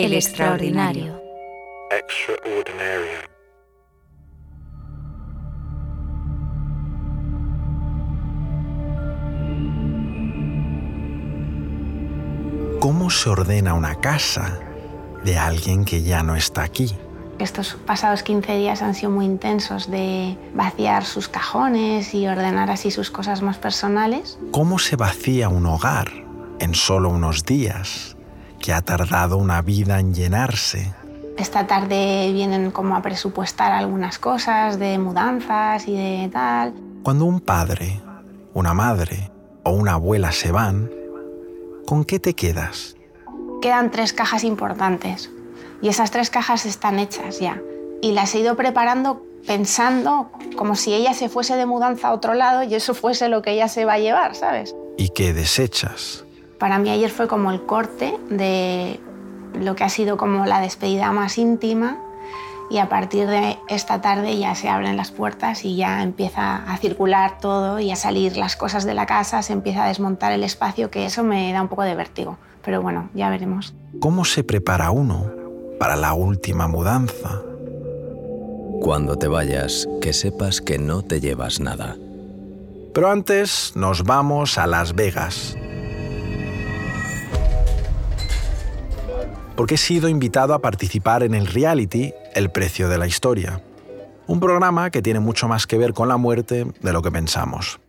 El extraordinario. Extraordinario. ¿Cómo se ordena una casa de alguien que ya no está aquí? Estos pasados 15 días han sido muy intensos de vaciar sus cajones y ordenar así sus cosas más personales. ¿Cómo se vacía un hogar en solo unos días que ha tardado una vida en llenarse? Esta tarde vienen como a presupuestar algunas cosas de mudanzas y de tal. Cuando un padre, una madre o una abuela se van, ¿con qué te quedas? Quedan 3 cajas importantes. Y esas 3 cajas están hechas ya. Y las he ido preparando pensando como si ella se fuese de mudanza a otro lado y eso fuese lo que ella se va a llevar, ¿sabes? ¿Y qué desechas? Para mí ayer fue como el corte de lo que ha sido como la despedida más íntima y a partir de esta tarde ya se abren las puertas y ya empieza a circular todo y a salir las cosas de la casa, se empieza a desmontar el espacio, que eso me da un poco de vértigo. Pero bueno, ya veremos. ¿Cómo se prepara uno para la última mudanza? Cuando te vayas, que sepas que no te llevas nada. Pero antes nos vamos a Las Vegas. Porque he sido invitado a participar en el reality El Precio de la Historia. Un programa que tiene mucho más que ver con la muerte de lo que pensamos.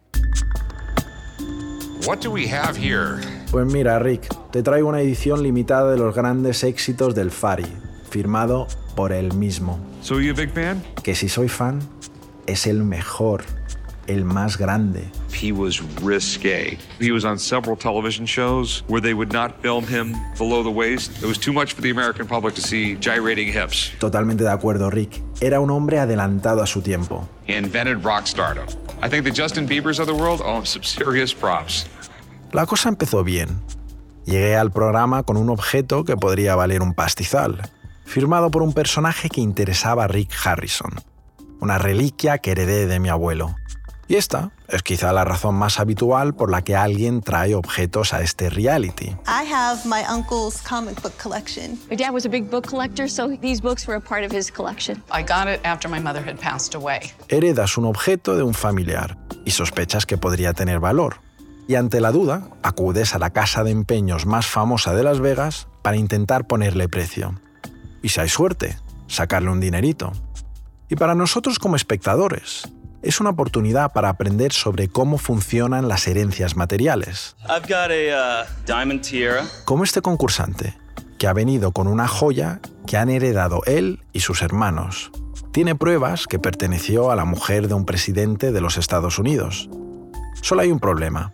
What do we have here? Pues mira, Rick, te traigo una edición limitada de los grandes éxitos del Fari, firmado por él mismo. So you a big fan? Que si soy fan, es el mejor, el más grande. He was risqué. He was on several television shows where they would not film him below the waist. It was too much for the American public to see gyrating hips. Totalmente de acuerdo, Rick. Era un hombre adelantado a su tiempo. He invented rock stardom. I think the Justin Biebers of the world owe him some serious props. La cosa empezó bien. Llegué al programa con un objeto que podría valer un pastizal, firmado por un personaje que interesaba a Rick Harrison, una reliquia que heredé de mi abuelo. Y esta es quizá la razón más habitual por la que alguien trae objetos a este reality. I have my uncle's comic book collection. My dad was a big book collector, so these books were a part of his collection. I got it after my mother had passed away. Heredas un objeto de un familiar y sospechas que podría tener valor. Y ante la duda, acudes a la casa de empeños más famosa de Las Vegas para intentar ponerle precio. Y si hay suerte, sacarle un dinerito. Y para nosotros como espectadores, es una oportunidad para aprender sobre cómo funcionan las herencias materiales. I've got a, diamond tiara. Como este concursante, que ha venido con una joya que han heredado él y sus hermanos. Tiene pruebas que perteneció a la mujer de un presidente de los Estados Unidos. Solo hay un problema.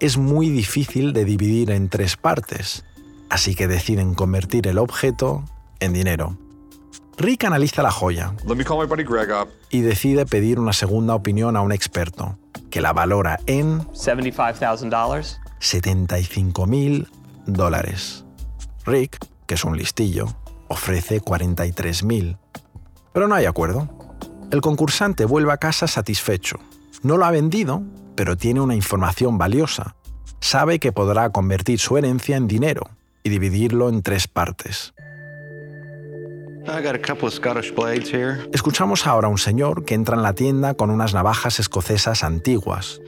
Es muy difícil de dividir en 3 partes, así que deciden convertir el objeto en dinero. Rick analiza la joya y decide pedir una segunda opinión a un experto, que la valora en $75,000. Rick, que es un listillo, ofrece $43,000. Pero no hay acuerdo. El concursante vuelve a casa satisfecho. No lo ha vendido, pero tiene una información valiosa. Sabe que podrá convertir su herencia en dinero y dividirlo en 3 partes. Escuchamos ahora a un señor que entra en la tienda con unas navajas escocesas antiguas.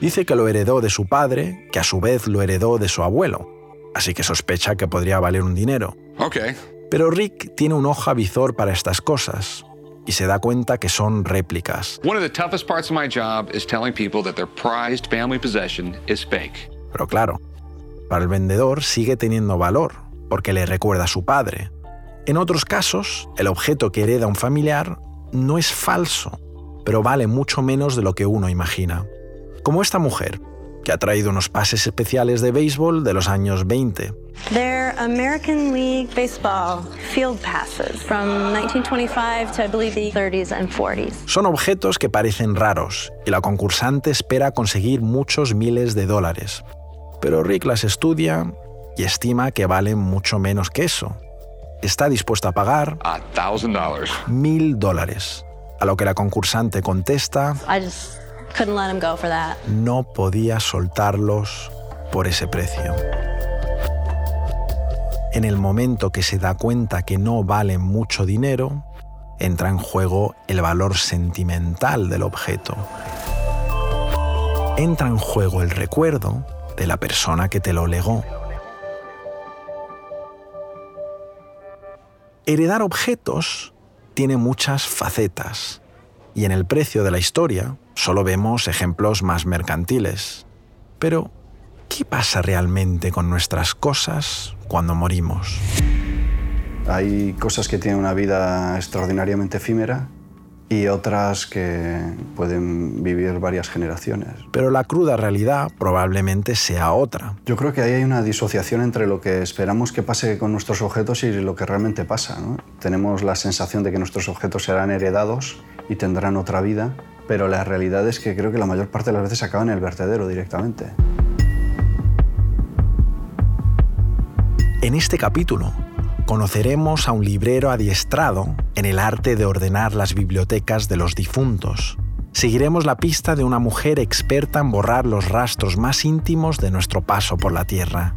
Dice que lo heredó de su padre, que a su vez lo heredó de su abuelo. Así que sospecha que podría valer un dinero. Okay. Pero Rick tiene un ojo avizor para estas cosas y se da cuenta que son réplicas. Pero claro, para el vendedor sigue teniendo valor porque le recuerda a su padre. En otros casos, el objeto que hereda un familiar no es falso, pero vale mucho menos de lo que uno imagina. Como esta mujer, que ha traído unos pases especiales de béisbol de los años 20. They're American League baseball field passes from 1925 to I believe the 30s and 40s. Son objetos que parecen raros y la concursante espera conseguir muchos miles de dólares. Pero Rick las estudia y estima que valen mucho menos que eso. Está dispuesto a pagar $1,000. $1,000, a lo que la concursante contesta: I just Couldn't let him go for that. No podía soltarlos por ese precio. En el momento que se da cuenta que no valen mucho dinero, entra en juego el valor sentimental del objeto. Entra en juego el recuerdo de la persona que te lo legó. Heredar objetos tiene muchas facetas, y en El precio de la historia solo vemos ejemplos más mercantiles. Pero, ¿qué pasa realmente con nuestras cosas cuando morimos? Hay cosas que tienen una vida extraordinariamente efímera y otras que pueden vivir varias generaciones. Pero la cruda realidad probablemente sea otra. Yo creo que ahí hay una disociación entre lo que esperamos que pase con nuestros objetos y lo que realmente pasa, ¿no? Tenemos la sensación de que nuestros objetos serán heredados y tendrán otra vida, pero la realidad es que creo que la mayor parte de las veces acaban en el vertedero directamente. En este capítulo conoceremos a un librero adiestrado en el arte de ordenar las bibliotecas de los difuntos. Seguiremos la pista de una mujer experta en borrar los rastros más íntimos de nuestro paso por la Tierra.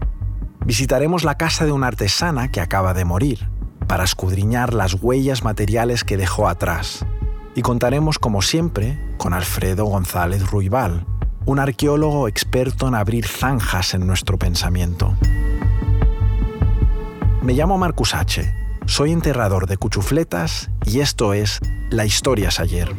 Visitaremos la casa de una artesana que acaba de morir, para escudriñar las huellas materiales que dejó atrás. Y contaremos, como siempre, con Alfredo González Ruibal, un arqueólogo experto en abrir zanjas en nuestro pensamiento. Me llamo Marcus H., soy enterrador de cuchufletas y esto es La Historia es Ayer.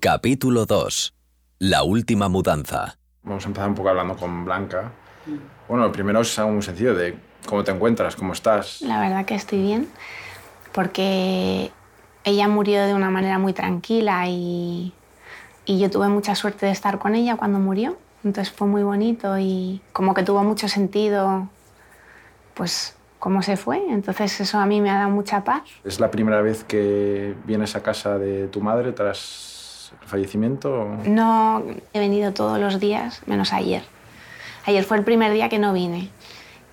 Capítulo 2. La última mudanza. Vamos a empezar un poco hablando con Blanca. Bueno, lo primero es algo muy sencillo de cómo te encuentras, cómo estás. La verdad que estoy bien, porque ella murió de una manera muy tranquila y yo tuve mucha suerte de estar con ella cuando murió. Entonces fue muy bonito y como que tuvo mucho sentido, pues, cómo se fue. Entonces eso a mí me ha dado mucha paz. ¿Es la primera vez que vienes a casa de tu madre tras el fallecimiento? No, he venido todos los días, menos ayer. Ayer fue el primer día que no vine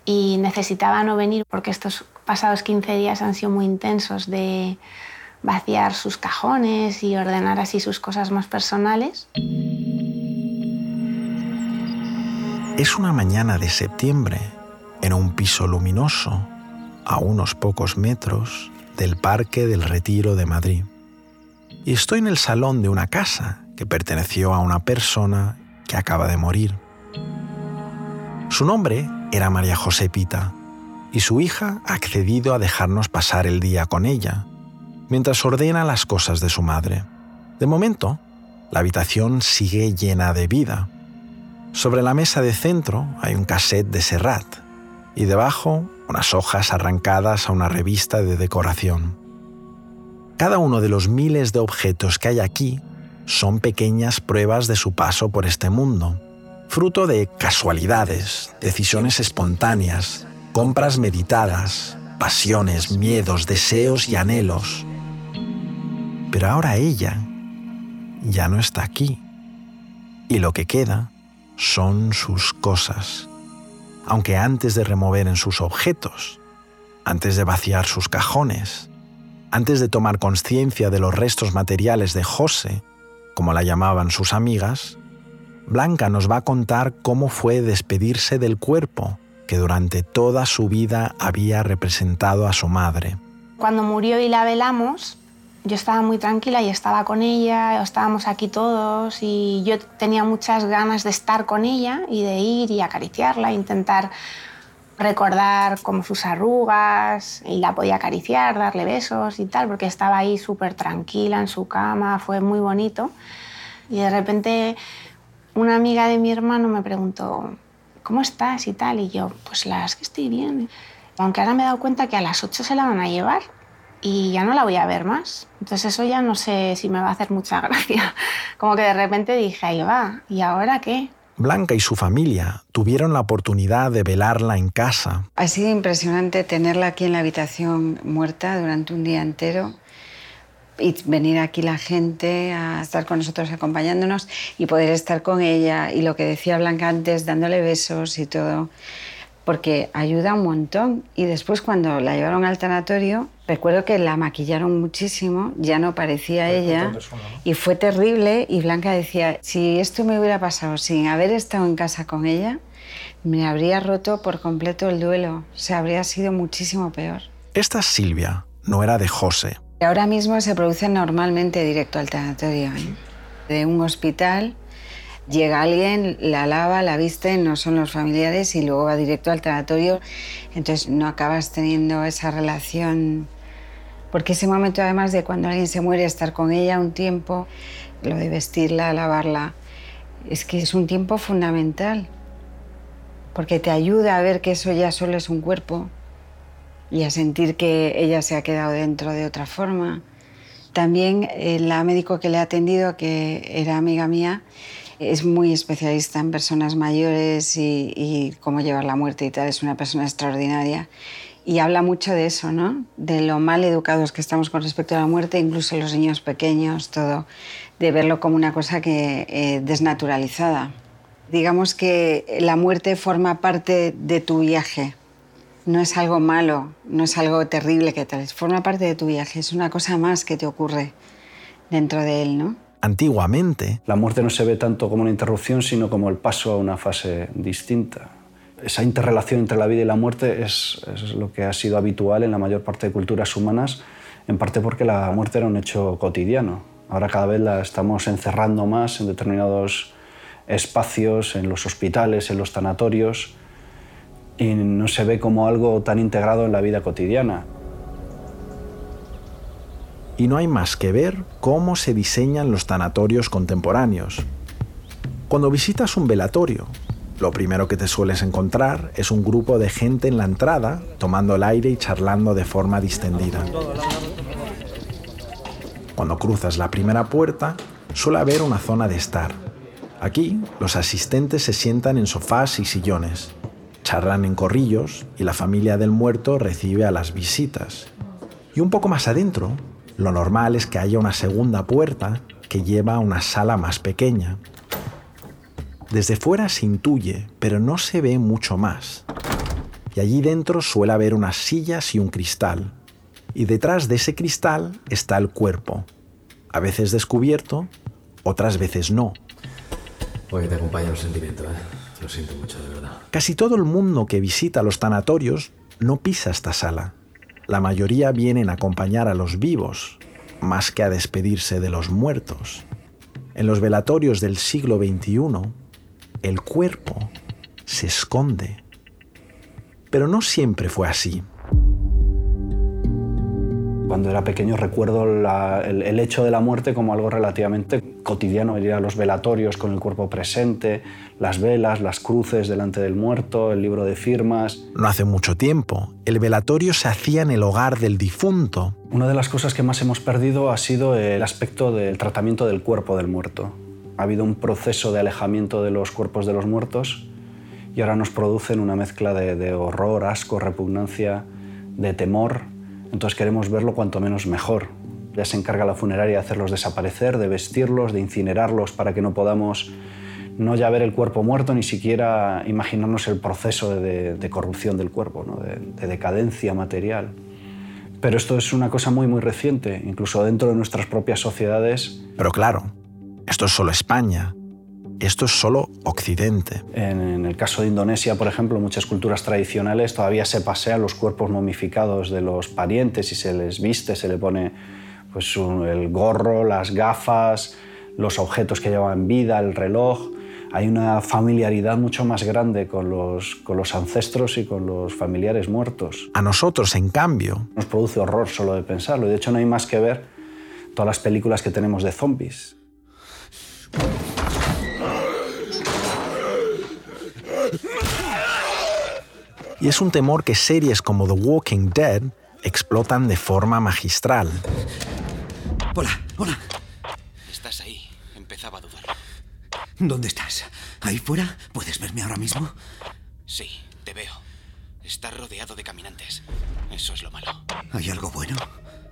y necesitaba no venir porque estos pasados 15 días han sido muy intensos de vaciar sus cajones y ordenar así sus cosas más personales. Es una mañana de septiembre, en un piso luminoso, a unos pocos metros del Parque del Retiro de Madrid. Y estoy en el salón de una casa que perteneció a una persona que acaba de morir. Su nombre era María José Pita, y su hija ha accedido a dejarnos pasar el día con ella, mientras ordena las cosas de su madre. De momento, la habitación sigue llena de vida. Sobre la mesa de centro hay un cassette de Serrat y debajo unas hojas arrancadas a una revista de decoración. Cada uno de los miles de objetos que hay aquí son pequeñas pruebas de su paso por este mundo, fruto de casualidades, decisiones espontáneas, compras meditadas, pasiones, miedos, deseos y anhelos. Pero ahora ella ya no está aquí y lo que queda son sus cosas. Aunque antes de remover en sus objetos, antes de vaciar sus cajones, antes de tomar conciencia de los restos materiales de José, como la llamaban sus amigas, Blanca nos va a contar cómo fue despedirse del cuerpo que durante toda su vida había representado a su madre. Cuando murió y la velamos, yo estaba muy tranquila y estaba con ella, estábamos aquí todos y yo tenía muchas ganas de estar con ella y de ir y acariciarla, intentar recordar como sus arrugas y la podía acariciar, darle besos y tal, porque estaba ahí súper tranquila en su cama, fue muy bonito. Y de repente una amiga de mi hermano me preguntó, ¿cómo estás y tal? Y yo, pues la verdad es que estoy bien. Aunque ahora me he dado cuenta que a las 8 se la van a llevar y ya no la voy a ver más. Entonces eso ya no sé si me va a hacer mucha gracia. Como que de repente dije, ahí va, ¿y ahora qué? Blanca y su familia tuvieron la oportunidad de velarla en casa. Ha sido impresionante tenerla aquí en la habitación muerta durante un día entero y venir aquí la gente a estar con nosotros acompañándonos y poder estar con ella y lo que decía Blanca antes, dándole besos y todo. porque ayuda un montón. Y después, cuando la llevaron al tanatorio, recuerdo que la maquillaron muchísimo, ya no parecía ella, y fue terrible. Y Blanca decía, si esto me hubiera pasado sin haber estado en casa con ella, me habría roto por completo el duelo. O sea, habría sido muchísimo peor. Esta es Silvia, no era de José. Ahora mismo se produce normalmente directo al tanatorio, ¿eh? De un hospital. Llega alguien, la lava, la viste, no son los familiares y luego va directo al tanatorio. Entonces no acabas teniendo esa relación. Porque ese momento, además de cuando alguien se muere, estar con ella un tiempo, lo de vestirla, lavarla, es que es un tiempo fundamental. Porque te ayuda a ver que eso ya solo es un cuerpo y a sentir que ella se ha quedado dentro de otra forma. También la médico que le ha atendido, que era amiga mía, es muy especialista en personas mayores y cómo llevar la muerte y tal. Es una persona extraordinaria. Y habla mucho de eso, ¿no? De lo mal educados que estamos con respecto a la muerte, incluso los niños pequeños, todo. De verlo como una cosa que, desnaturalizada. Digamos que la muerte forma parte de tu viaje. No es algo malo, no es algo terrible que tal. Forma parte de tu viaje, es una cosa más que te ocurre dentro de él, ¿no? Antiguamente, la muerte no se ve tanto como una interrupción, sino como el paso a una fase distinta. Esa interrelación entre la vida y la muerte es lo que ha sido habitual en la mayor parte de culturas humanas, en parte porque la muerte era un hecho cotidiano. Ahora cada vez la estamos encerrando más en determinados espacios, en los hospitales, en los tanatorios, y no se ve como algo tan integrado en la vida cotidiana. Y no hay más que ver cómo se diseñan los tanatorios contemporáneos. Cuando visitas un velatorio, lo primero que te sueles encontrar es un grupo de gente en la entrada, tomando el aire y charlando de forma distendida. Cuando cruzas la primera puerta, suele haber una zona de estar. Aquí, los asistentes se sientan en sofás y sillones, charlan en corrillos y la familia del muerto recibe a las visitas. Y un poco más adentro, lo normal es que haya una segunda puerta que lleva a una sala más pequeña. Desde fuera se intuye, pero no se ve mucho más. Y allí dentro suele haber unas sillas y un cristal. Y detrás de ese cristal está el cuerpo, a veces descubierto, otras veces no. Oye, te acompaña un sentimiento, ¿eh? Lo siento mucho, de verdad. Casi todo el mundo que visita los tanatorios no pisa esta sala. La mayoría vienen a acompañar a los vivos, más que a despedirse de los muertos. En los velatorios del siglo XXI, el cuerpo se esconde. Pero no siempre fue así. Cuando era pequeño recuerdo el hecho de la muerte como algo relativamente cotidiano. Ir a los velatorios con el cuerpo presente, las velas, las cruces delante del muerto, el libro de firmas. No hace mucho tiempo, el velatorio se hacía en el hogar del difunto. Una de las cosas que más hemos perdido ha sido el aspecto del tratamiento del cuerpo del muerto. Ha habido un proceso de alejamiento de los cuerpos de los muertos y ahora nos producen una mezcla de horror, asco, repugnancia, de temor. Entonces queremos verlo cuanto menos mejor. Ya se encarga la funeraria de hacerlos desaparecer, de vestirlos, de incinerarlos para que no podamos no ya ver el cuerpo muerto, ni siquiera imaginarnos el proceso de corrupción del cuerpo, ¿no? de decadencia material. Pero esto es una cosa muy, muy reciente, incluso dentro de nuestras propias sociedades. Pero claro, esto es solo España. Esto es solo Occidente. En el caso de Indonesia, por ejemplo, muchas culturas tradicionales todavía se pasean los cuerpos momificados de los parientes y se les viste, se le pone pues, el gorro, las gafas, los objetos que llevan vida, el reloj. Hay una familiaridad mucho más grande con los ancestros y con los familiares muertos. A nosotros, en cambio, nos produce horror solo de pensarlo. Y de hecho, no hay más que ver todas las películas que tenemos de zombies. Y es un temor que series como The Walking Dead explotan de forma magistral. Hola. ¿Estás ahí? Empezaba a dudar. ¿Dónde estás? ¿Ahí fuera? ¿Puedes verme ahora mismo? Sí, te veo. Estás rodeado de caminantes. Eso es lo malo. ¿Hay algo bueno?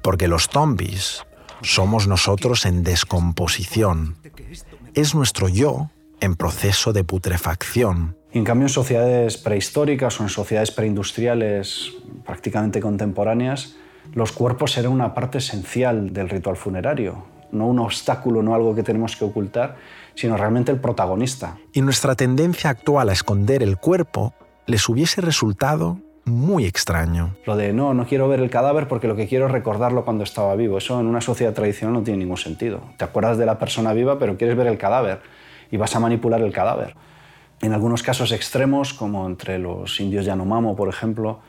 Porque los zombies somos nosotros en descomposición. Es nuestro yo en proceso de putrefacción. En cambio, en sociedades prehistóricas o en sociedades preindustriales prácticamente contemporáneas, los cuerpos eran una parte esencial del ritual funerario, no un obstáculo, no algo que tenemos que ocultar, sino realmente el protagonista. Y nuestra tendencia actual a esconder el cuerpo les hubiese resultado muy extraño. Lo de no quiero ver el cadáver porque lo que quiero es recordarlo cuando estaba vivo. Eso en una sociedad tradicional no tiene ningún sentido. Te acuerdas de la persona viva, pero quieres ver el cadáver y vas a manipular el cadáver. En algunos casos extremos, como entre los indios Yanomamo, por ejemplo,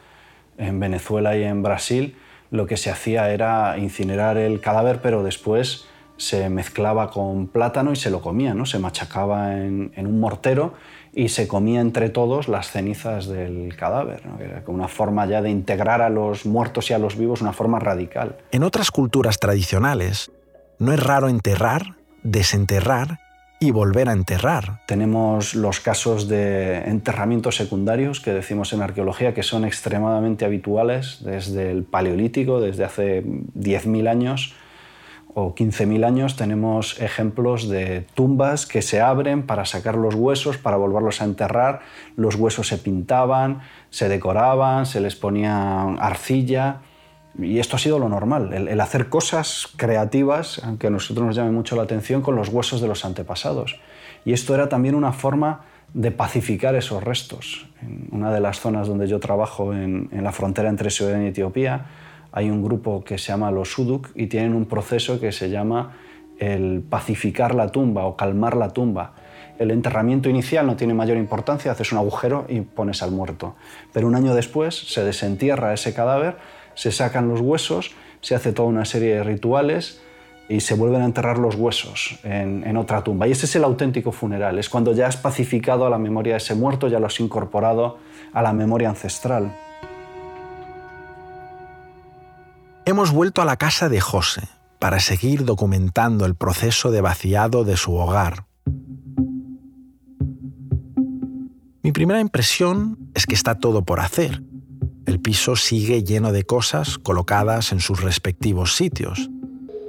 en Venezuela y en Brasil, lo que se hacía era incinerar el cadáver, pero después se mezclaba con plátano y se lo comía, ¿no? Se machacaba en un mortero y se comía entre todos las cenizas del cadáver, ¿no? Era como una forma ya de integrar a los muertos y a los vivos, una forma radical. En otras culturas tradicionales, no es raro enterrar, desenterrar y volver a enterrar. Tenemos los casos de enterramientos secundarios que decimos en arqueología que son extremadamente habituales desde el Paleolítico, desde hace 10.000 años o 15.000 años tenemos ejemplos de tumbas que se abren para sacar los huesos, para volverlos a enterrar. Los huesos se pintaban, se decoraban, se les ponía arcilla. Y esto ha sido lo normal, el hacer cosas creativas, aunque a nosotros nos llame mucho la atención, con los huesos de los antepasados. Y esto era también una forma de pacificar esos restos. En una de las zonas donde yo trabajo, en la frontera entre Sudán y Etiopía, hay un grupo que se llama los Uduk y tienen un proceso que se llama el pacificar la tumba o calmar la tumba. El enterramiento inicial no tiene mayor importancia, haces un agujero y pones al muerto. Pero un año después se desentierra ese cadáver, se sacan los huesos, se hace toda una serie de rituales y se vuelven a enterrar los huesos en otra tumba. Y ese es el auténtico funeral, es cuando ya has pacificado a la memoria de ese muerto, ya lo has incorporado a la memoria ancestral. Hemos vuelto a la casa de José para seguir documentando el proceso de vaciado de su hogar. Mi primera impresión es que está todo por hacer. El piso sigue lleno de cosas colocadas en sus respectivos sitios.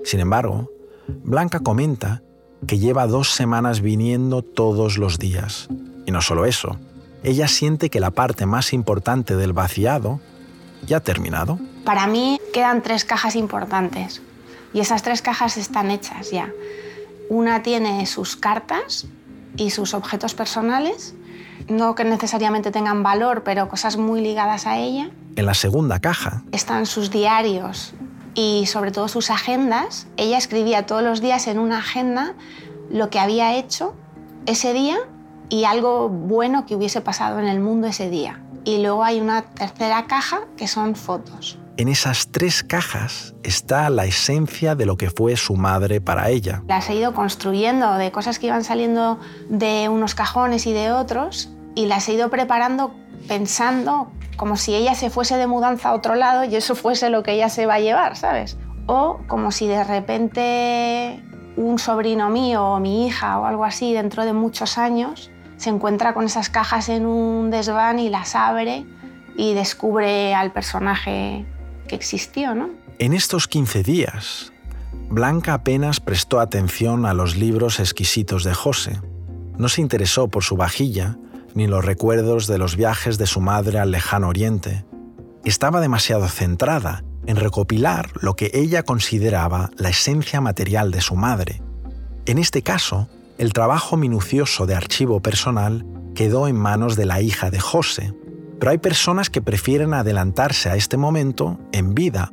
Sin embargo, Blanca comenta que lleva 2 semanas viniendo todos los días. Y no solo eso, ella siente que la parte más importante del vaciado ya ha terminado. Para mí quedan 3 cajas importantes y esas 3 cajas están hechas ya. Una tiene sus cartas y sus objetos personales, no que necesariamente tengan valor, pero cosas muy ligadas a ella. En la segunda caja están sus diarios y sobre todo sus agendas. Ella escribía todos los días en una agenda lo que había hecho ese día y algo bueno que hubiese pasado en el mundo ese día. Y luego hay una tercera caja que son fotos. En esas 3 cajas está la esencia de lo que fue su madre para ella. Las he ido construyendo de cosas que iban saliendo de unos cajones y de otros y las he ido preparando pensando como si ella se fuese de mudanza a otro lado y eso fuese lo que ella se va a llevar, ¿sabes? O como si de repente un sobrino mío o mi hija o algo así dentro de muchos años se encuentra con esas cajas en un desván y las abre y descubre al personaje que existió, ¿no? En estos 15 días, Blanca apenas prestó atención a los libros exquisitos de José. No se interesó por su vajilla ni los recuerdos de los viajes de su madre al lejano oriente. Estaba demasiado centrada en recopilar lo que ella consideraba la esencia material de su madre. En este caso, el trabajo minucioso de archivo personal quedó en manos de la hija de José, pero hay personas que prefieren adelantarse a este momento en vida,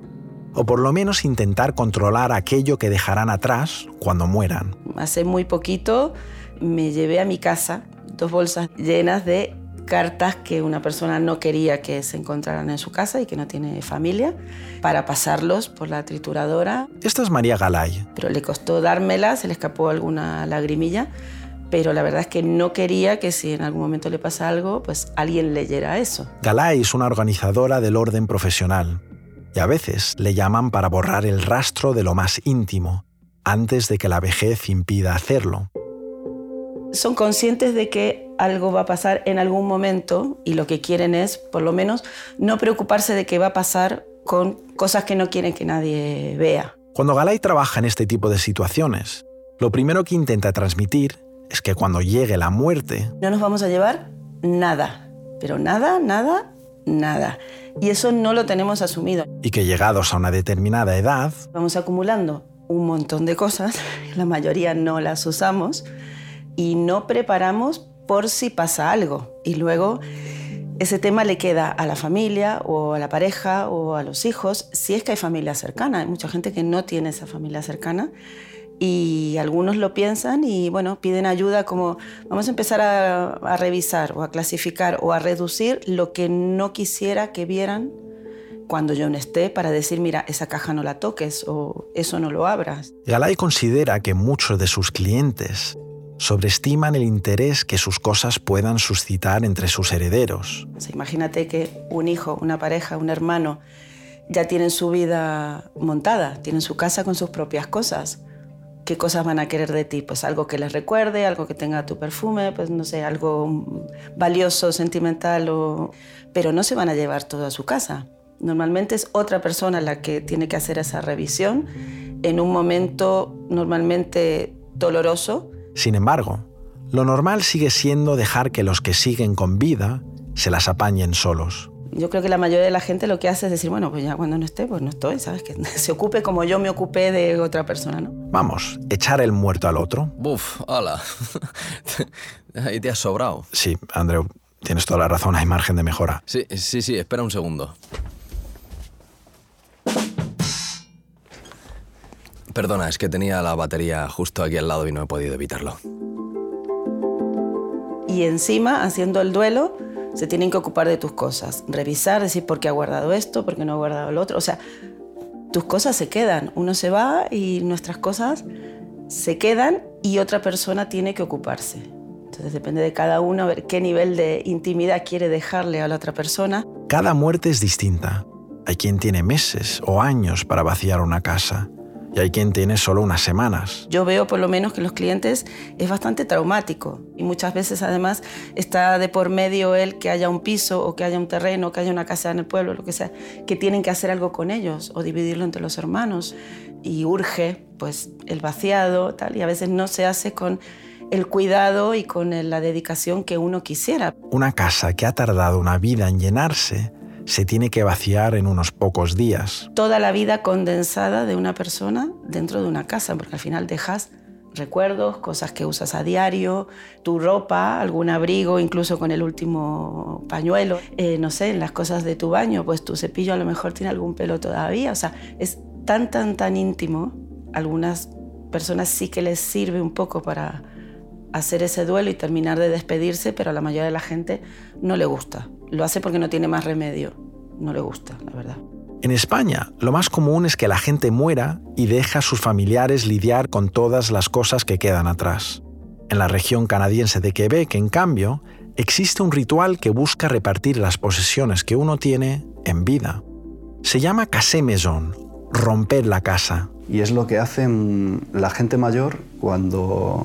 o por lo menos intentar controlar aquello que dejarán atrás cuando mueran. Hace muy poquito me llevé a mi casa 2 bolsas llenas de cartas que una persona no quería que se encontraran en su casa y que no tiene familia, para pasarlos por la trituradora. Esta es María Galay. Pero le costó dármela, se le escapó alguna lagrimilla, pero la verdad es que no quería que si en algún momento le pasa algo, pues alguien leyera eso. Galay es una organizadora del orden profesional y a veces le llaman para borrar el rastro de lo más íntimo antes de que la vejez impida hacerlo. Son conscientes de que algo va a pasar en algún momento y lo que quieren es, por lo menos, no preocuparse de qué va a pasar con cosas que no quieren que nadie vea. Cuando Galay trabaja en este tipo de situaciones, lo primero que intenta transmitir es que cuando llegue la muerte, no nos vamos a llevar nada, pero nada, nada, nada. Y eso no lo tenemos asumido. Y que llegados a una determinada edad... Vamos acumulando un montón de cosas, la mayoría no las usamos, y no preparamos por si pasa algo. Y luego ese tema le queda a la familia, o a la pareja, o a los hijos, si es que hay familia cercana. Hay mucha gente que no tiene esa familia cercana, y algunos lo piensan y, bueno, piden ayuda como vamos a empezar a revisar o a clasificar o a reducir lo que no quisiera que vieran cuando yo no esté, para decir, mira, esa caja no la toques o eso no lo abras. Galay considera que muchos de sus clientes sobreestiman el interés que sus cosas puedan suscitar entre sus herederos. O sea, imagínate que un hijo, una pareja, un hermano ya tienen su vida montada, tienen su casa con sus propias cosas. ¿Qué cosas van a querer de ti? Pues algo que les recuerde, algo que tenga tu perfume, pues no sé, algo valioso, sentimental, o... pero no se van a llevar todo a su casa. Normalmente es otra persona la que tiene que hacer esa revisión en un momento normalmente doloroso. Sin embargo, lo normal sigue siendo dejar que los que siguen con vida se las apañen solos. Yo creo que la mayoría de la gente lo que hace es decir, bueno, pues ya cuando no esté, pues no estoy, ¿sabes? Que se ocupe como yo me ocupé de otra persona, ¿no? Vamos, echar el muerto al otro. ¡Buf! ¡Hala! Ahí te has sobrado. Sí, Andreu, tienes toda la razón, hay margen de mejora. Sí, espera un segundo. Perdona, es que tenía la batería justo aquí al lado y no he podido evitarlo. Y encima, haciendo el duelo, se tienen que ocupar de tus cosas, revisar, decir por qué ha guardado esto, por qué no ha guardado lo otro. O sea, tus cosas se quedan. Uno se va y nuestras cosas se quedan y otra persona tiene que ocuparse. Entonces depende de cada uno a ver qué nivel de intimidad quiere dejarle a la otra persona. Cada muerte es distinta. Hay quien tiene meses o años para vaciar una casa. Y hay quien tiene solo unas semanas. Yo veo por lo menos que los clientes es bastante traumático y muchas veces además está de por medio el que haya un piso o que haya un terreno, que haya una casa en el pueblo, lo que sea, que tienen que hacer algo con ellos o dividirlo entre los hermanos y urge pues el vaciado tal, y a veces no se hace con el cuidado y con la dedicación que uno quisiera. Una casa que ha tardado una vida en llenarse se tiene que vaciar en unos pocos días. Toda la vida condensada de una persona dentro de una casa, porque al final dejas recuerdos, cosas que usas a diario, tu ropa, algún abrigo, incluso con el último pañuelo, no sé, en las cosas de tu baño, pues tu cepillo a lo mejor tiene algún pelo todavía. O sea, es tan íntimo. Algunas personas sí que les sirve un poco para hacer ese duelo y terminar de despedirse, pero a la mayoría de la gente no le gusta. Lo hace porque no tiene más remedio. No le gusta, la verdad. En España, lo más común es que la gente muera y deja a sus familiares lidiar con todas las cosas que quedan atrás. En la región canadiense de Quebec, en cambio, existe un ritual que busca repartir las posesiones que uno tiene en vida. Se llama casser maison, romper la casa. Y es lo que hacen la gente mayor cuando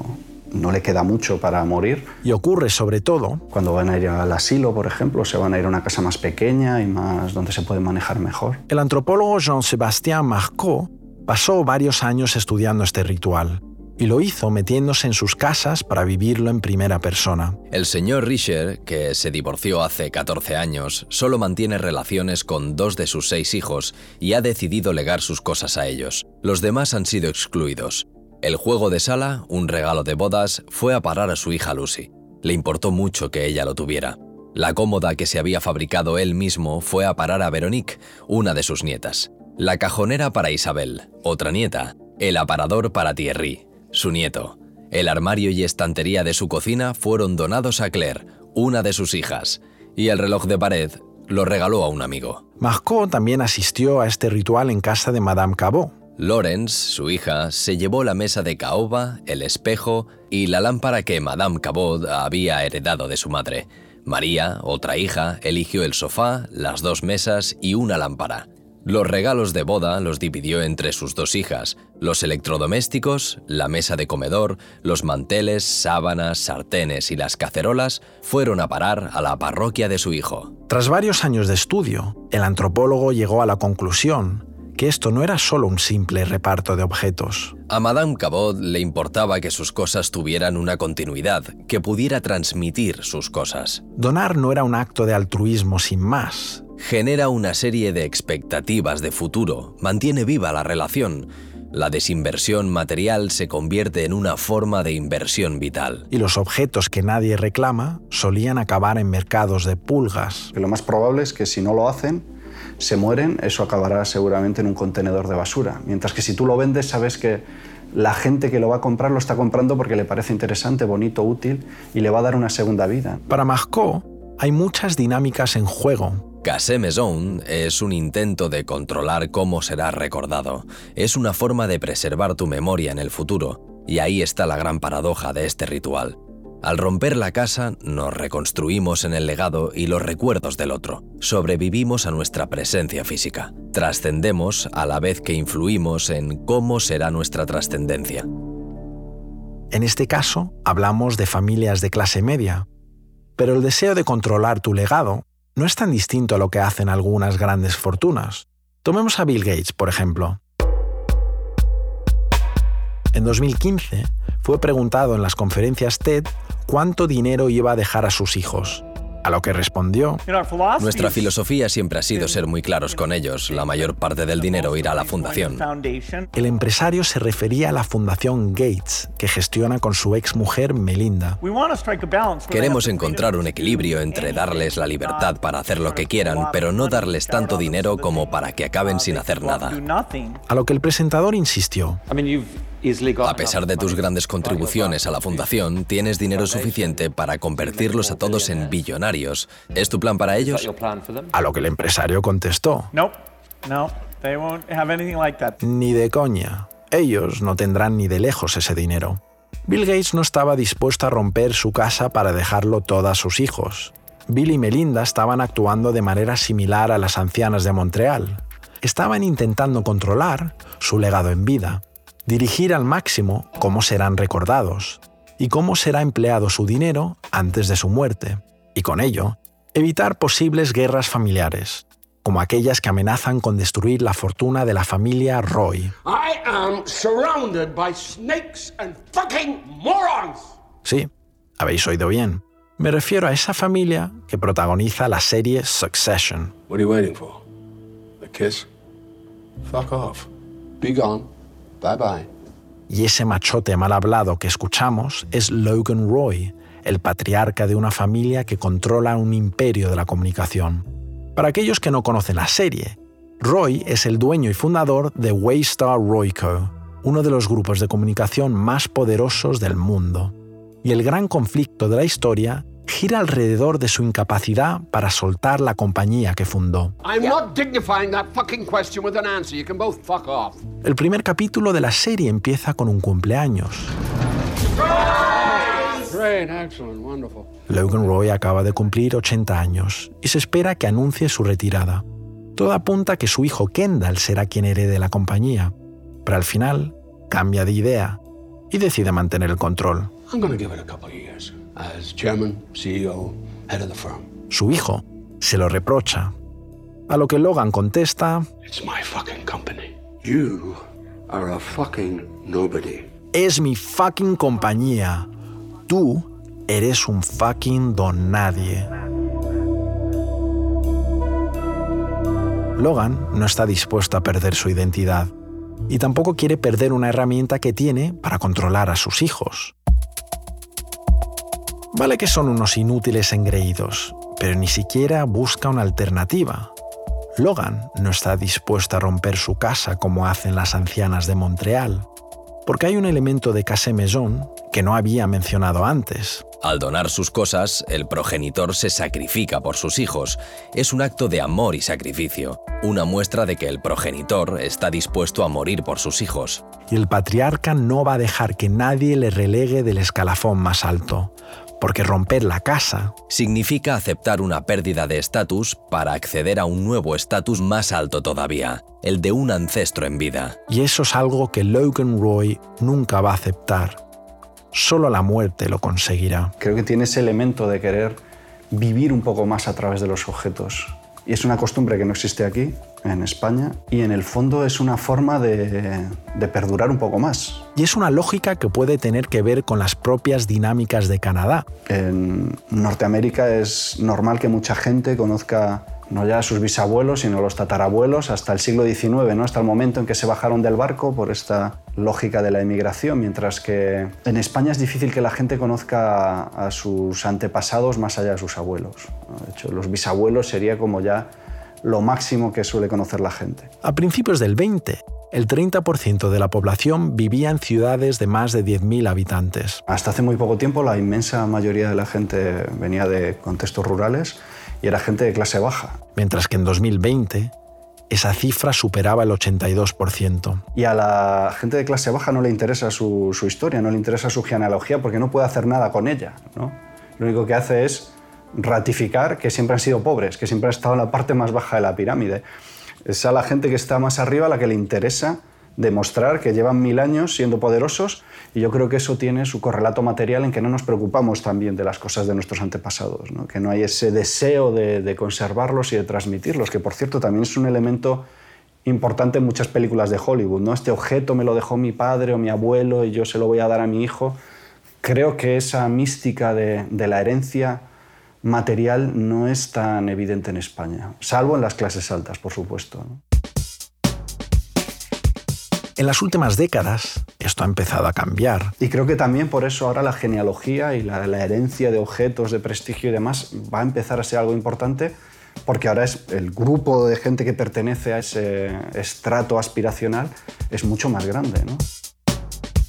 no le queda mucho para morir. Y ocurre sobre todo cuando van a ir al asilo, por ejemplo, se van a ir a una casa más pequeña y más donde se puede manejar mejor. El antropólogo Jean-Sébastien Marcot pasó varios años estudiando este ritual y lo hizo metiéndose en sus casas para vivirlo en primera persona. El señor Richer, que se divorció hace 14 años, solo mantiene relaciones con 2 de sus 6 hijos y ha decidido legar sus cosas a ellos. Los demás han sido excluidos. El juego de sala, un regalo de bodas, fue a parar a su hija Lucy. Le importó mucho que ella lo tuviera. La cómoda que se había fabricado él mismo fue a parar a Véronique, una de sus nietas. La cajonera para Isabel, otra nieta. El aparador para Thierry, su nieto. El armario y estantería de su cocina fueron donados a Claire, una de sus hijas. Y el reloj de pared lo regaló a un amigo. Marcot también asistió a este ritual en casa de Madame Cabot. Lawrence, su hija, se llevó la mesa de caoba, el espejo y la lámpara que Madame Cabot había heredado de su madre. María, otra hija, eligió el sofá, las 2 mesas y una lámpara. Los regalos de boda los dividió entre sus 2 hijas, los electrodomésticos, la mesa de comedor, los manteles, sábanas, sartenes y las cacerolas fueron a parar a la parroquia de su hijo. Tras varios años de estudio, el antropólogo llegó a la conclusión que esto no era solo un simple reparto de objetos. A Madame Cabot le importaba que sus cosas tuvieran una continuidad, que pudiera transmitir sus cosas. Donar no era un acto de altruismo sin más. Genera una serie de expectativas de futuro, mantiene viva la relación. La desinversión material se convierte en una forma de inversión vital. Y los objetos que nadie reclama solían acabar en mercados de pulgas. Lo más probable es que si no lo hacen, se mueren, eso acabará seguramente en un contenedor de basura. Mientras que si tú lo vendes, sabes que la gente que lo va a comprar lo está comprando porque le parece interesante, bonito, útil y le va a dar una segunda vida. Para Marcot, hay muchas dinámicas en juego. Cassé Maison es un intento de controlar cómo será recordado. Es una forma de preservar tu memoria en el futuro, y ahí está la gran paradoja de este ritual. Al romper la casa, nos reconstruimos en el legado y los recuerdos del otro. Sobrevivimos a nuestra presencia física. Trascendemos a la vez que influimos en cómo será nuestra trascendencia. En este caso, hablamos de familias de clase media, pero el deseo de controlar tu legado no es tan distinto a lo que hacen algunas grandes fortunas. Tomemos a Bill Gates, por ejemplo. En 2015, fue preguntado en las conferencias TED cuánto dinero iba a dejar a sus hijos, a lo que respondió: nuestra filosofía siempre ha sido ser muy claros con ellos. La mayor parte del dinero irá a la fundación. El empresario se refería a la fundación Gates, que gestiona con su exmujer Melinda. Queremos encontrar un equilibrio entre darles la libertad para hacer lo que quieran, pero no darles tanto dinero como para que acaben sin hacer nada. A lo que el presentador insistió: a pesar de tus grandes contribuciones a la fundación, tienes dinero suficiente para convertirlos a todos en billonarios. ¿Es tu plan para ellos? A lo que el empresario contestó: no, they won't have anything like that. Ni de coña. Ellos no tendrán ni de lejos ese dinero. Bill Gates no estaba dispuesto a romper su casa para dejarlo todo a sus hijos. Bill y Melinda estaban actuando de manera similar a las ancianas de Montreal. Estaban intentando controlar su legado en vida, dirigir al máximo cómo serán recordados y cómo será empleado su dinero antes de su muerte, y con ello, evitar posibles guerras familiares, como aquellas que amenazan con destruir la fortuna de la familia Roy. I am surrounded by snakes and fucking morons. Sí, habéis oído bien. Me refiero a esa familia que protagoniza la serie Succession. What are you waiting for? A kiss? Fuck off. Be gone. Bye bye. Y ese machote mal hablado que escuchamos es Logan Roy, el patriarca de una familia que controla un imperio de la comunicación. Para aquellos que no conocen la serie, Roy es el dueño y fundador de Waystar Royco, uno de los grupos de comunicación más poderosos del mundo. Y el gran conflicto de la historia gira alrededor de su incapacidad para soltar la compañía que fundó. El primer capítulo de la serie empieza con un cumpleaños. Logan Roy acaba de cumplir 80 años y se espera que anuncie su retirada. Todo apunta a que su hijo Kendall será quien herede la compañía, pero al final cambia de idea y decide mantener el control. As chairman, CEO, head of the firm. Su hijo se lo reprocha, a lo que Logan contesta: It's my fucking company. You are a fucking nobody. Es mi fucking compañía. Tú eres un fucking don nadie. Logan no está dispuesto a perder su identidad y tampoco quiere perder una herramienta que tiene para controlar a sus hijos. Vale que son unos inútiles engreídos, pero ni siquiera busca una alternativa. Logan no está dispuesta a romper su casa como hacen las ancianas de Montreal, porque hay un elemento de Cassé Maison que no había mencionado antes. Al donar sus cosas, el progenitor se sacrifica por sus hijos. Es un acto de amor y sacrificio, una muestra de que el progenitor está dispuesto a morir por sus hijos. Y el patriarca no va a dejar que nadie le relegue del escalafón más alto, porque romper la casa significa aceptar una pérdida de estatus para acceder a un nuevo estatus más alto todavía, el de un ancestro en vida. Y eso es algo que Logan Roy nunca va a aceptar. Solo la muerte lo conseguirá. Creo que tiene ese elemento de querer vivir un poco más a través de los objetos, Y es una costumbre que no existe aquí, en España, y en el fondo es una forma de perdurar un poco más. Y es una lógica que puede tener que ver con las propias dinámicas de Canadá. En Norteamérica es normal que mucha gente conozca no ya a sus bisabuelos, sino a los tatarabuelos hasta el siglo XIX, ¿no? Hasta el momento en que se bajaron del barco por esta lógica de la emigración, mientras que en España es difícil que la gente conozca a sus antepasados más allá de sus abuelos, ¿no? De hecho, los bisabuelos sería como ya lo máximo que suele conocer la gente. A principios del 20, el 30% de la población vivía en ciudades de más de 10.000 habitantes. Hasta hace muy poco tiempo, la inmensa mayoría de la gente venía de contextos rurales y era gente de clase baja. Mientras que en 2020, esa cifra superaba el 82%. Y a la gente de clase baja no le interesa su historia, no le interesa su genealogía, porque no puede hacer nada con ella, ¿no? Lo único que hace es ratificar que siempre han sido pobres, que siempre han estado en la parte más baja de la pirámide. Es a la gente que está más arriba a la que le interesa demostrar que llevan 1000 años siendo poderosos, y yo creo que eso tiene su correlato material en que no nos preocupamos también de las cosas de nuestros antepasados, ¿no? Que no hay ese deseo de conservarlos y de transmitirlos, que por cierto también es un elemento importante en muchas películas de Hollywood, ¿no? Este objeto me lo dejó mi padre o mi abuelo y yo se lo voy a dar a mi hijo. Creo que esa mística de la herencia material no es tan evidente en España, salvo en las clases altas, por supuesto, ¿no? En las últimas décadas, esto ha empezado a cambiar. Y creo que también por eso ahora la genealogía y la herencia de objetos de prestigio y demás va a empezar a ser algo importante, porque ahora es el grupo de gente que pertenece a ese estrato aspiracional es mucho más grande, ¿no?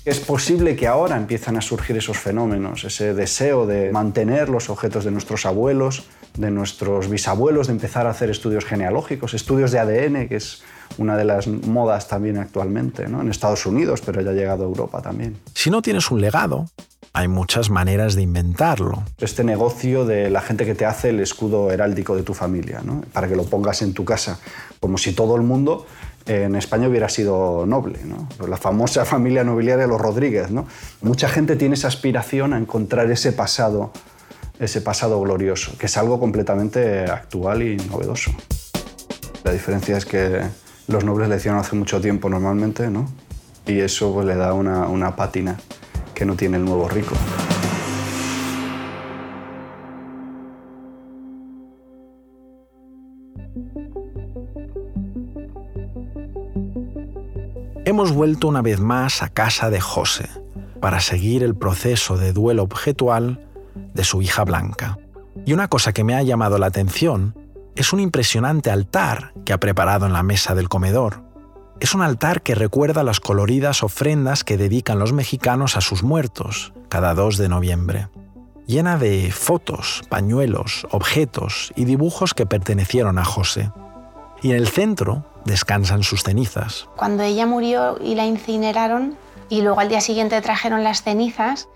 Es posible que ahora empiezan a surgir esos fenómenos, ese deseo de mantener los objetos de nuestros abuelos, de nuestros bisabuelos, de empezar a hacer estudios genealógicos, estudios de ADN, que es una de las modas también actualmente, ¿no? En Estados Unidos, pero ya ha llegado a Europa también. Si no tienes un legado, hay muchas maneras de inventarlo. Este negocio de la gente que te hace el escudo heráldico de tu familia, ¿no? Para que lo pongas en tu casa, como si todo el mundo en España hubiera sido noble, ¿no? La famosa familia nobiliaria de los Rodríguez, ¿no? Mucha gente tiene esa aspiración a encontrar ese pasado glorioso, que es algo completamente actual y novedoso. La diferencia es que los nobles le hicieron hace mucho tiempo normalmente, ¿no? Y eso pues le da una pátina que no tiene el nuevo rico. Hemos vuelto una vez más a casa de José para seguir el proceso de duelo objetual de su hija Blanca. Y una cosa que me ha llamado la atención es un impresionante altar que ha preparado en la mesa del comedor. Es un altar que recuerda las coloridas ofrendas que dedican los mexicanos a sus muertos cada 2 de noviembre. Llena de fotos, pañuelos, objetos y dibujos que pertenecieron a José. Y en el centro descansan sus cenizas. Cuando ella murió y la incineraron, y luego al día siguiente trajeron las cenizas,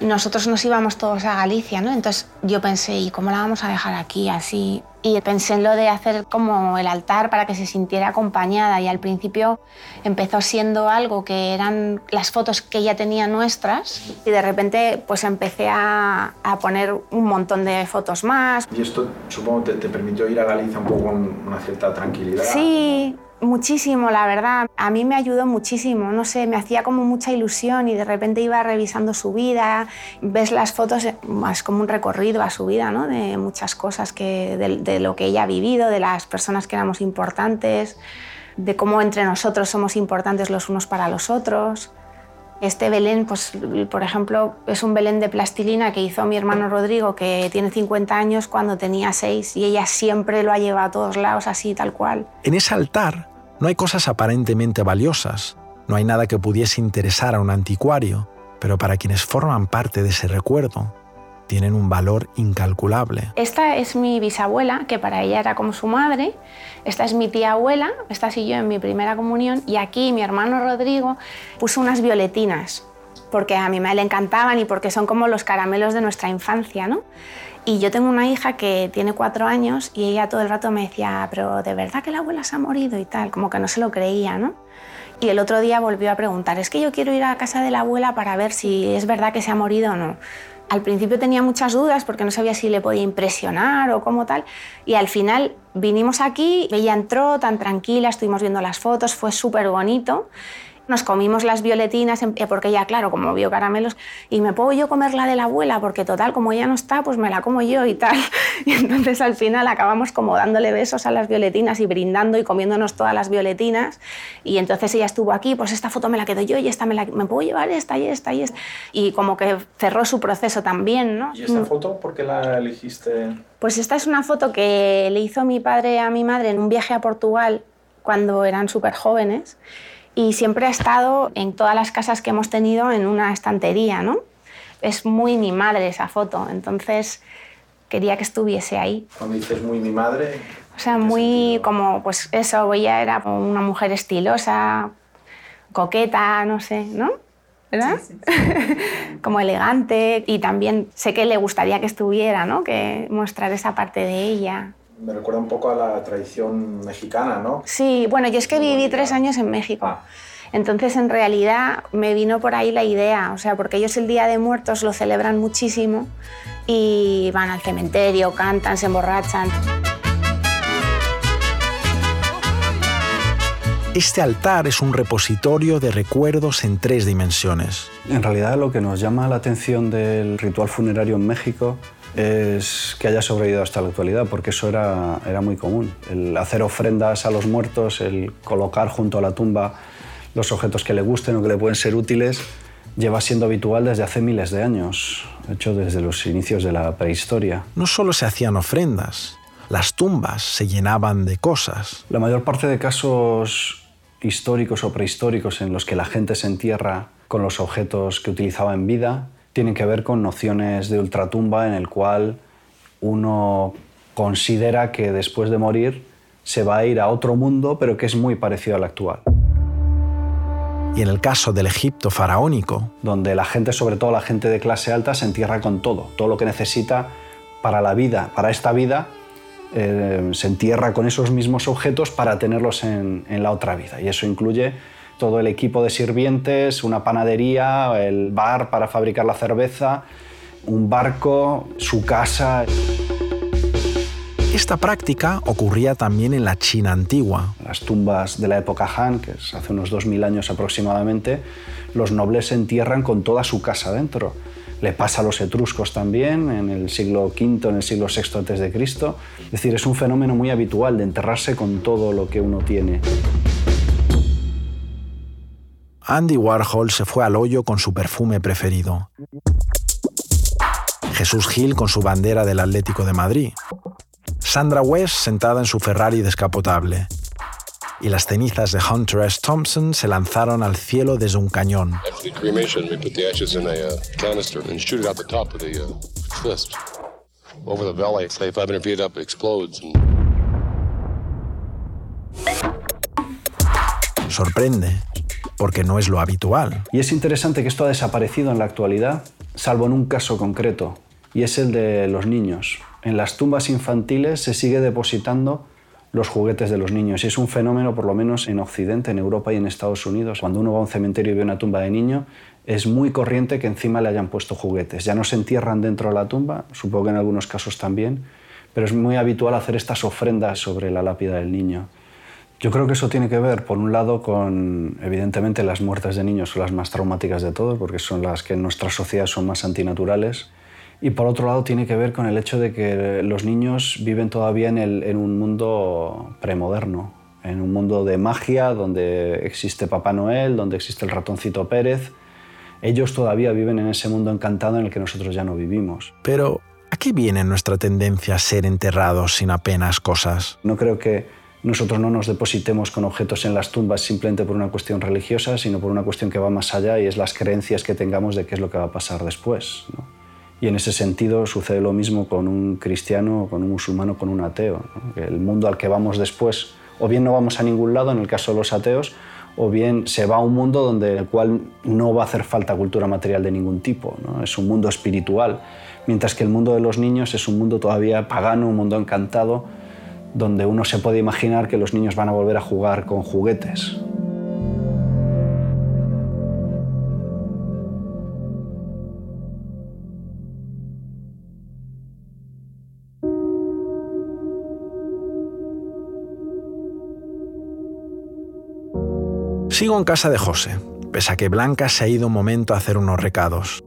nosotros nos íbamos todos a Galicia, ¿no? Entonces yo pensé, ¿y cómo la vamos a dejar aquí así? Y pensé en lo de hacer como el altar para que se sintiera acompañada, y al principio empezó siendo algo que eran las fotos que ella tenía nuestras, y de repente pues empecé a poner un montón de fotos más. Y esto supongo te permitió ir a Galicia un poco con una cierta tranquilidad. Sí. Muchísimo, la verdad. A mí me ayudó muchísimo, no sé, me hacía como mucha ilusión, y de repente iba revisando su vida, ves las fotos, es como un recorrido a su vida, ¿no? De muchas cosas, de lo que ella ha vivido, de las personas que éramos importantes, de cómo entre nosotros somos importantes los unos para los otros. Este Belén, pues, por ejemplo, es un Belén de plastilina que hizo mi hermano Rodrigo, que tiene 50 años cuando tenía 6, y ella siempre lo ha llevado a todos lados así, tal cual. En ese altar no hay cosas aparentemente valiosas, no hay nada que pudiese interesar a un anticuario, pero para quienes forman parte de ese recuerdo, tienen un valor incalculable. Esta es mi bisabuela, que para ella era como su madre. Esta es mi tía abuela, esta sí yo en mi primera comunión. Y aquí mi hermano Rodrigo puso unas violetinas, porque a mi madre le encantaban y porque son como los caramelos de nuestra infancia, ¿no? Y yo tengo una hija que tiene 4 años y ella todo el rato me decía, pero ¿de verdad que la abuela se ha morido? Y tal, como que no se lo creía, ¿no? Y el otro día volvió a preguntar, es que yo quiero ir a casa de la abuela para ver si es verdad que se ha morido o no. Al principio tenía muchas dudas porque no sabía si le podía impresionar o cómo tal. Y al final vinimos aquí, ella entró tan tranquila, estuvimos viendo las fotos, fue súper bonito. Nos comimos las violetinas, porque ella, claro, como vio caramelos, y me puedo yo comer la de la abuela, porque total, como ella no está, pues me la como yo y tal. Y entonces al final acabamos como dándole besos a las violetinas y brindando y comiéndonos todas las violetinas. Y entonces ella estuvo aquí, pues esta foto me la quedo yo y esta me puedo llevar esta y esta y esta. Y como que cerró su proceso también, ¿no? ¿Y esta foto por qué la elegiste? Pues esta es una foto que le hizo mi padre a mi madre en un viaje a Portugal cuando eran súper jóvenes. Y siempre ha estado en todas las casas que hemos tenido en una estantería, ¿no? Es muy mi madre esa foto, entonces quería que estuviese ahí. Cuando dices muy mi madre... O sea, muy como, pues eso, ella era una mujer estilosa, coqueta, no sé, ¿no? ¿Verdad? Sí, sí, sí. Como elegante, y también sé que le gustaría que estuviera, ¿no? Que mostrar esa parte de ella. Me recuerda un poco a la tradición mexicana, ¿no? Sí, bueno, yo es que viví 3 años en México. Ah. Entonces, en realidad, me vino por ahí la idea. O sea, porque ellos el Día de Muertos lo celebran muchísimo y van al cementerio, cantan, se emborrachan. Este altar es un repositorio de recuerdos en 3 dimensiones. En realidad, lo que nos llama la atención del ritual funerario en México es que haya sobrevivido hasta la actualidad, porque eso era muy común. El hacer ofrendas a los muertos, el colocar junto a la tumba los objetos que le gusten o que le pueden ser útiles, lleva siendo habitual desde hace miles de años, de hecho desde los inicios de la prehistoria. No solo se hacían ofrendas, las tumbas se llenaban de cosas. La mayor parte de casos históricos o prehistóricos en los que la gente se entierra con los objetos que utilizaba en vida tienen que ver con nociones de ultratumba, en el cual uno considera que después de morir se va a ir a otro mundo, pero que es muy parecido al actual. Y en el caso del Egipto faraónico, donde la gente, sobre todo la gente de clase alta, se entierra con todo lo que necesita para la vida, para esta vida, se entierra con esos mismos objetos para tenerlos en la otra vida. Y eso incluye todo el equipo de sirvientes, una panadería, el bar para fabricar la cerveza, un barco, su casa. Esta práctica ocurría también en la China antigua. Las tumbas de la época Han, que es hace unos 2000 años aproximadamente, los nobles se entierran con toda su casa dentro. Le pasa a los etruscos también, en el siglo V, en el siglo VI antes de Cristo. Es decir, es un fenómeno muy habitual de enterrarse con todo lo que uno tiene. Andy Warhol se fue al hoyo con su perfume preferido. Jesús Gil con su bandera del Atlético de Madrid. Sandra West sentada en su Ferrari descapotable. Y las cenizas de Hunter S. Thompson se lanzaron al cielo desde un cañón. Sorprende, porque no es lo habitual. Y es interesante que esto ha desaparecido en la actualidad, salvo en un caso concreto, y es el de los niños. En las tumbas infantiles se sigue depositando los juguetes de los niños, y es un fenómeno, por lo menos en Occidente, en Europa y en Estados Unidos. Cuando uno va a un cementerio y ve una tumba de niño, es muy corriente que encima le hayan puesto juguetes. Ya no se entierran dentro de la tumba, supongo que en algunos casos también, pero es muy habitual hacer estas ofrendas sobre la lápida del niño. Yo creo que eso tiene que ver, por un lado, con, evidentemente, las muertes de niños son las más traumáticas de todos, porque son las que en nuestra sociedad son más antinaturales, y por otro lado tiene que ver con el hecho de que los niños viven todavía en un mundo premoderno, en un mundo de magia, donde existe Papá Noel, donde existe el ratoncito Pérez. Ellos todavía viven en ese mundo encantado en el que nosotros ya no vivimos. Pero, ¿a qué viene nuestra tendencia a ser enterrados sin apenas cosas? No creo que nosotros no nos depositemos con objetos en las tumbas simplemente por una cuestión religiosa, sino por una cuestión que va más allá, y es las creencias que tengamos de qué es lo que va a pasar después, ¿no? Y en ese sentido sucede lo mismo con un cristiano, con un musulmano, con un ateo, ¿no? El mundo al que vamos después, o bien no vamos a ningún lado en el caso de los ateos, o bien se va a un mundo donde el cual no va a hacer falta cultura material de ningún tipo, ¿no? Es un mundo espiritual, mientras que el mundo de los niños es un mundo todavía pagano, un mundo encantado, donde uno se puede imaginar que los niños van a volver a jugar con juguetes. Sigo en casa de José, pese a que Blanca se ha ido un momento a hacer unos recados.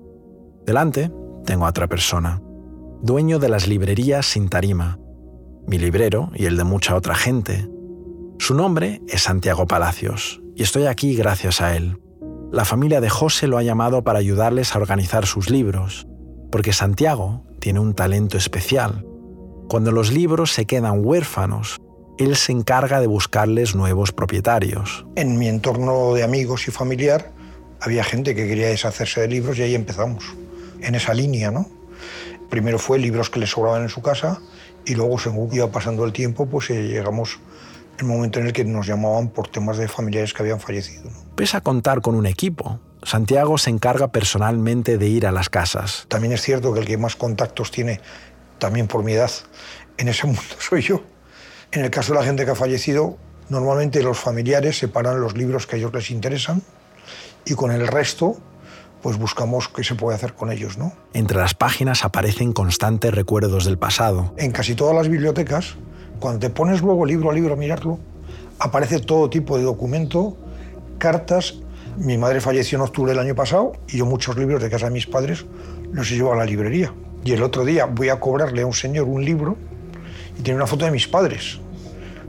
Delante tengo a otra persona, dueño de las librerías Sin Tarima, mi librero y el de mucha otra gente. Su nombre es Santiago Palacios, y estoy aquí gracias a él. La familia de José lo ha llamado para ayudarles a organizar sus libros, porque Santiago tiene un talento especial. Cuando los libros se quedan huérfanos, él se encarga de buscarles nuevos propietarios. En mi entorno de amigos y familiar había gente que quería deshacerse de libros y ahí empezamos, en esa línea, ¿no? Primero fue libros que les sobraban en su casa y luego, según iba pasando el tiempo, pues llegamos al momento en el que nos llamaban por temas de familiares que habían fallecido, ¿no? Pese a contar con un equipo, Santiago se encarga personalmente de ir a las casas. También es cierto que el que más contactos tiene, también por mi edad, en ese mundo soy yo. En el caso de la gente que ha fallecido, normalmente los familiares separan los libros que a ellos les interesan y con el resto pues buscamos qué se puede hacer con ellos, ¿no? Entre las páginas aparecen constantes recuerdos del pasado. En casi todas las bibliotecas, cuando te pones luego libro a libro a mirarlo, aparece todo tipo de documento, cartas. Mi madre falleció en octubre del año pasado y yo muchos libros de casa de mis padres los he llevado a la librería. Y el otro día voy a cobrarle a un señor un libro y tiene una foto de mis padres.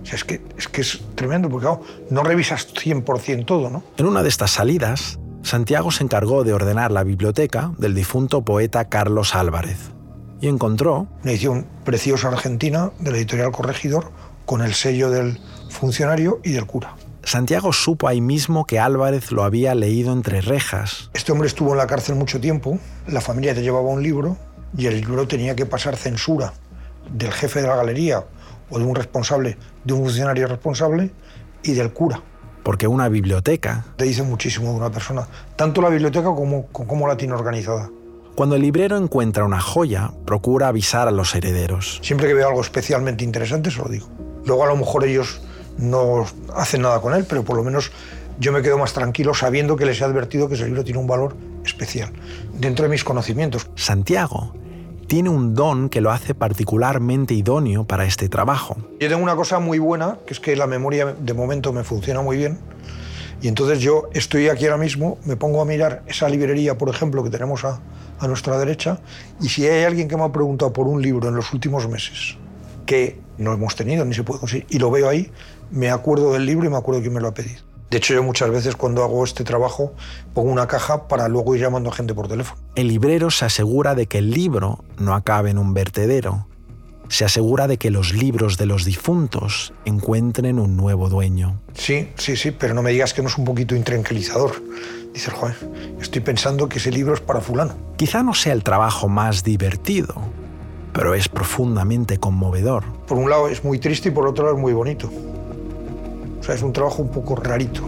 O sea, es que es tremendo, porque claro, no revisas 100% todo, ¿no? En una de estas salidas, Santiago se encargó de ordenar la biblioteca del difunto poeta Carlos Álvarez y encontró una edición preciosa argentina de la editorial Corregidor con el sello del funcionario y del cura. Santiago supo ahí mismo que Álvarez lo había leído entre rejas. Este hombre estuvo en la cárcel mucho tiempo, la familia te llevaba un libro y el libro tenía que pasar censura del jefe de la galería o de un responsable, de un funcionario responsable y del cura. Porque una biblioteca te dice muchísimo de una persona, tanto la biblioteca como la tiene organizada. Cuando el librero encuentra una joya, procura avisar a los herederos. Siempre que veo algo especialmente interesante, se lo digo. Luego a lo mejor ellos no hacen nada con él, pero por lo menos yo me quedo más tranquilo sabiendo que les he advertido que ese libro tiene un valor especial, dentro de mis conocimientos. Santiago tiene un don que lo hace particularmente idóneo para este trabajo. Yo tengo una cosa muy buena, que es que la memoria de momento me funciona muy bien, y entonces yo estoy aquí ahora mismo, me pongo a mirar esa librería, por ejemplo, que tenemos a nuestra derecha, y si hay alguien que me ha preguntado por un libro en los últimos meses, que no hemos tenido, ni se puede conseguir, y lo veo ahí, me acuerdo del libro y me acuerdo quién me lo ha pedido. De hecho, yo muchas veces cuando hago este trabajo pongo una caja para luego ir llamando a gente por teléfono. El librero se asegura de que el libro no acabe en un vertedero. Se asegura de que los libros de los difuntos encuentren un nuevo dueño. Sí, pero no me digas que no es un poquito intranquilizador. Dices, joder, estoy pensando que ese libro es para fulano. Quizá no sea el trabajo más divertido, pero es profundamente conmovedor. Por un lado es muy triste y por otro lado es muy bonito. O sea, es un trabajo un poco rarito.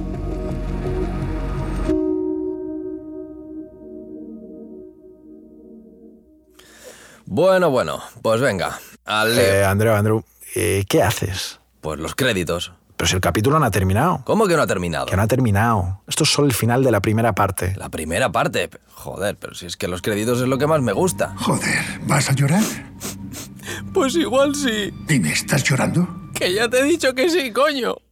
Bueno, pues venga, al lío. Andreu, ¿qué haces? Pues los créditos. Pero si el capítulo no ha terminado. ¿Cómo que no ha terminado? Que no ha terminado. Esto es solo el final de la primera parte. ¿La primera parte? Joder, pero si es que los créditos es lo que más me gusta. Joder, ¿vas a llorar? Pues igual sí. Dime, ¿estás llorando? Que ya te he dicho que sí, coño.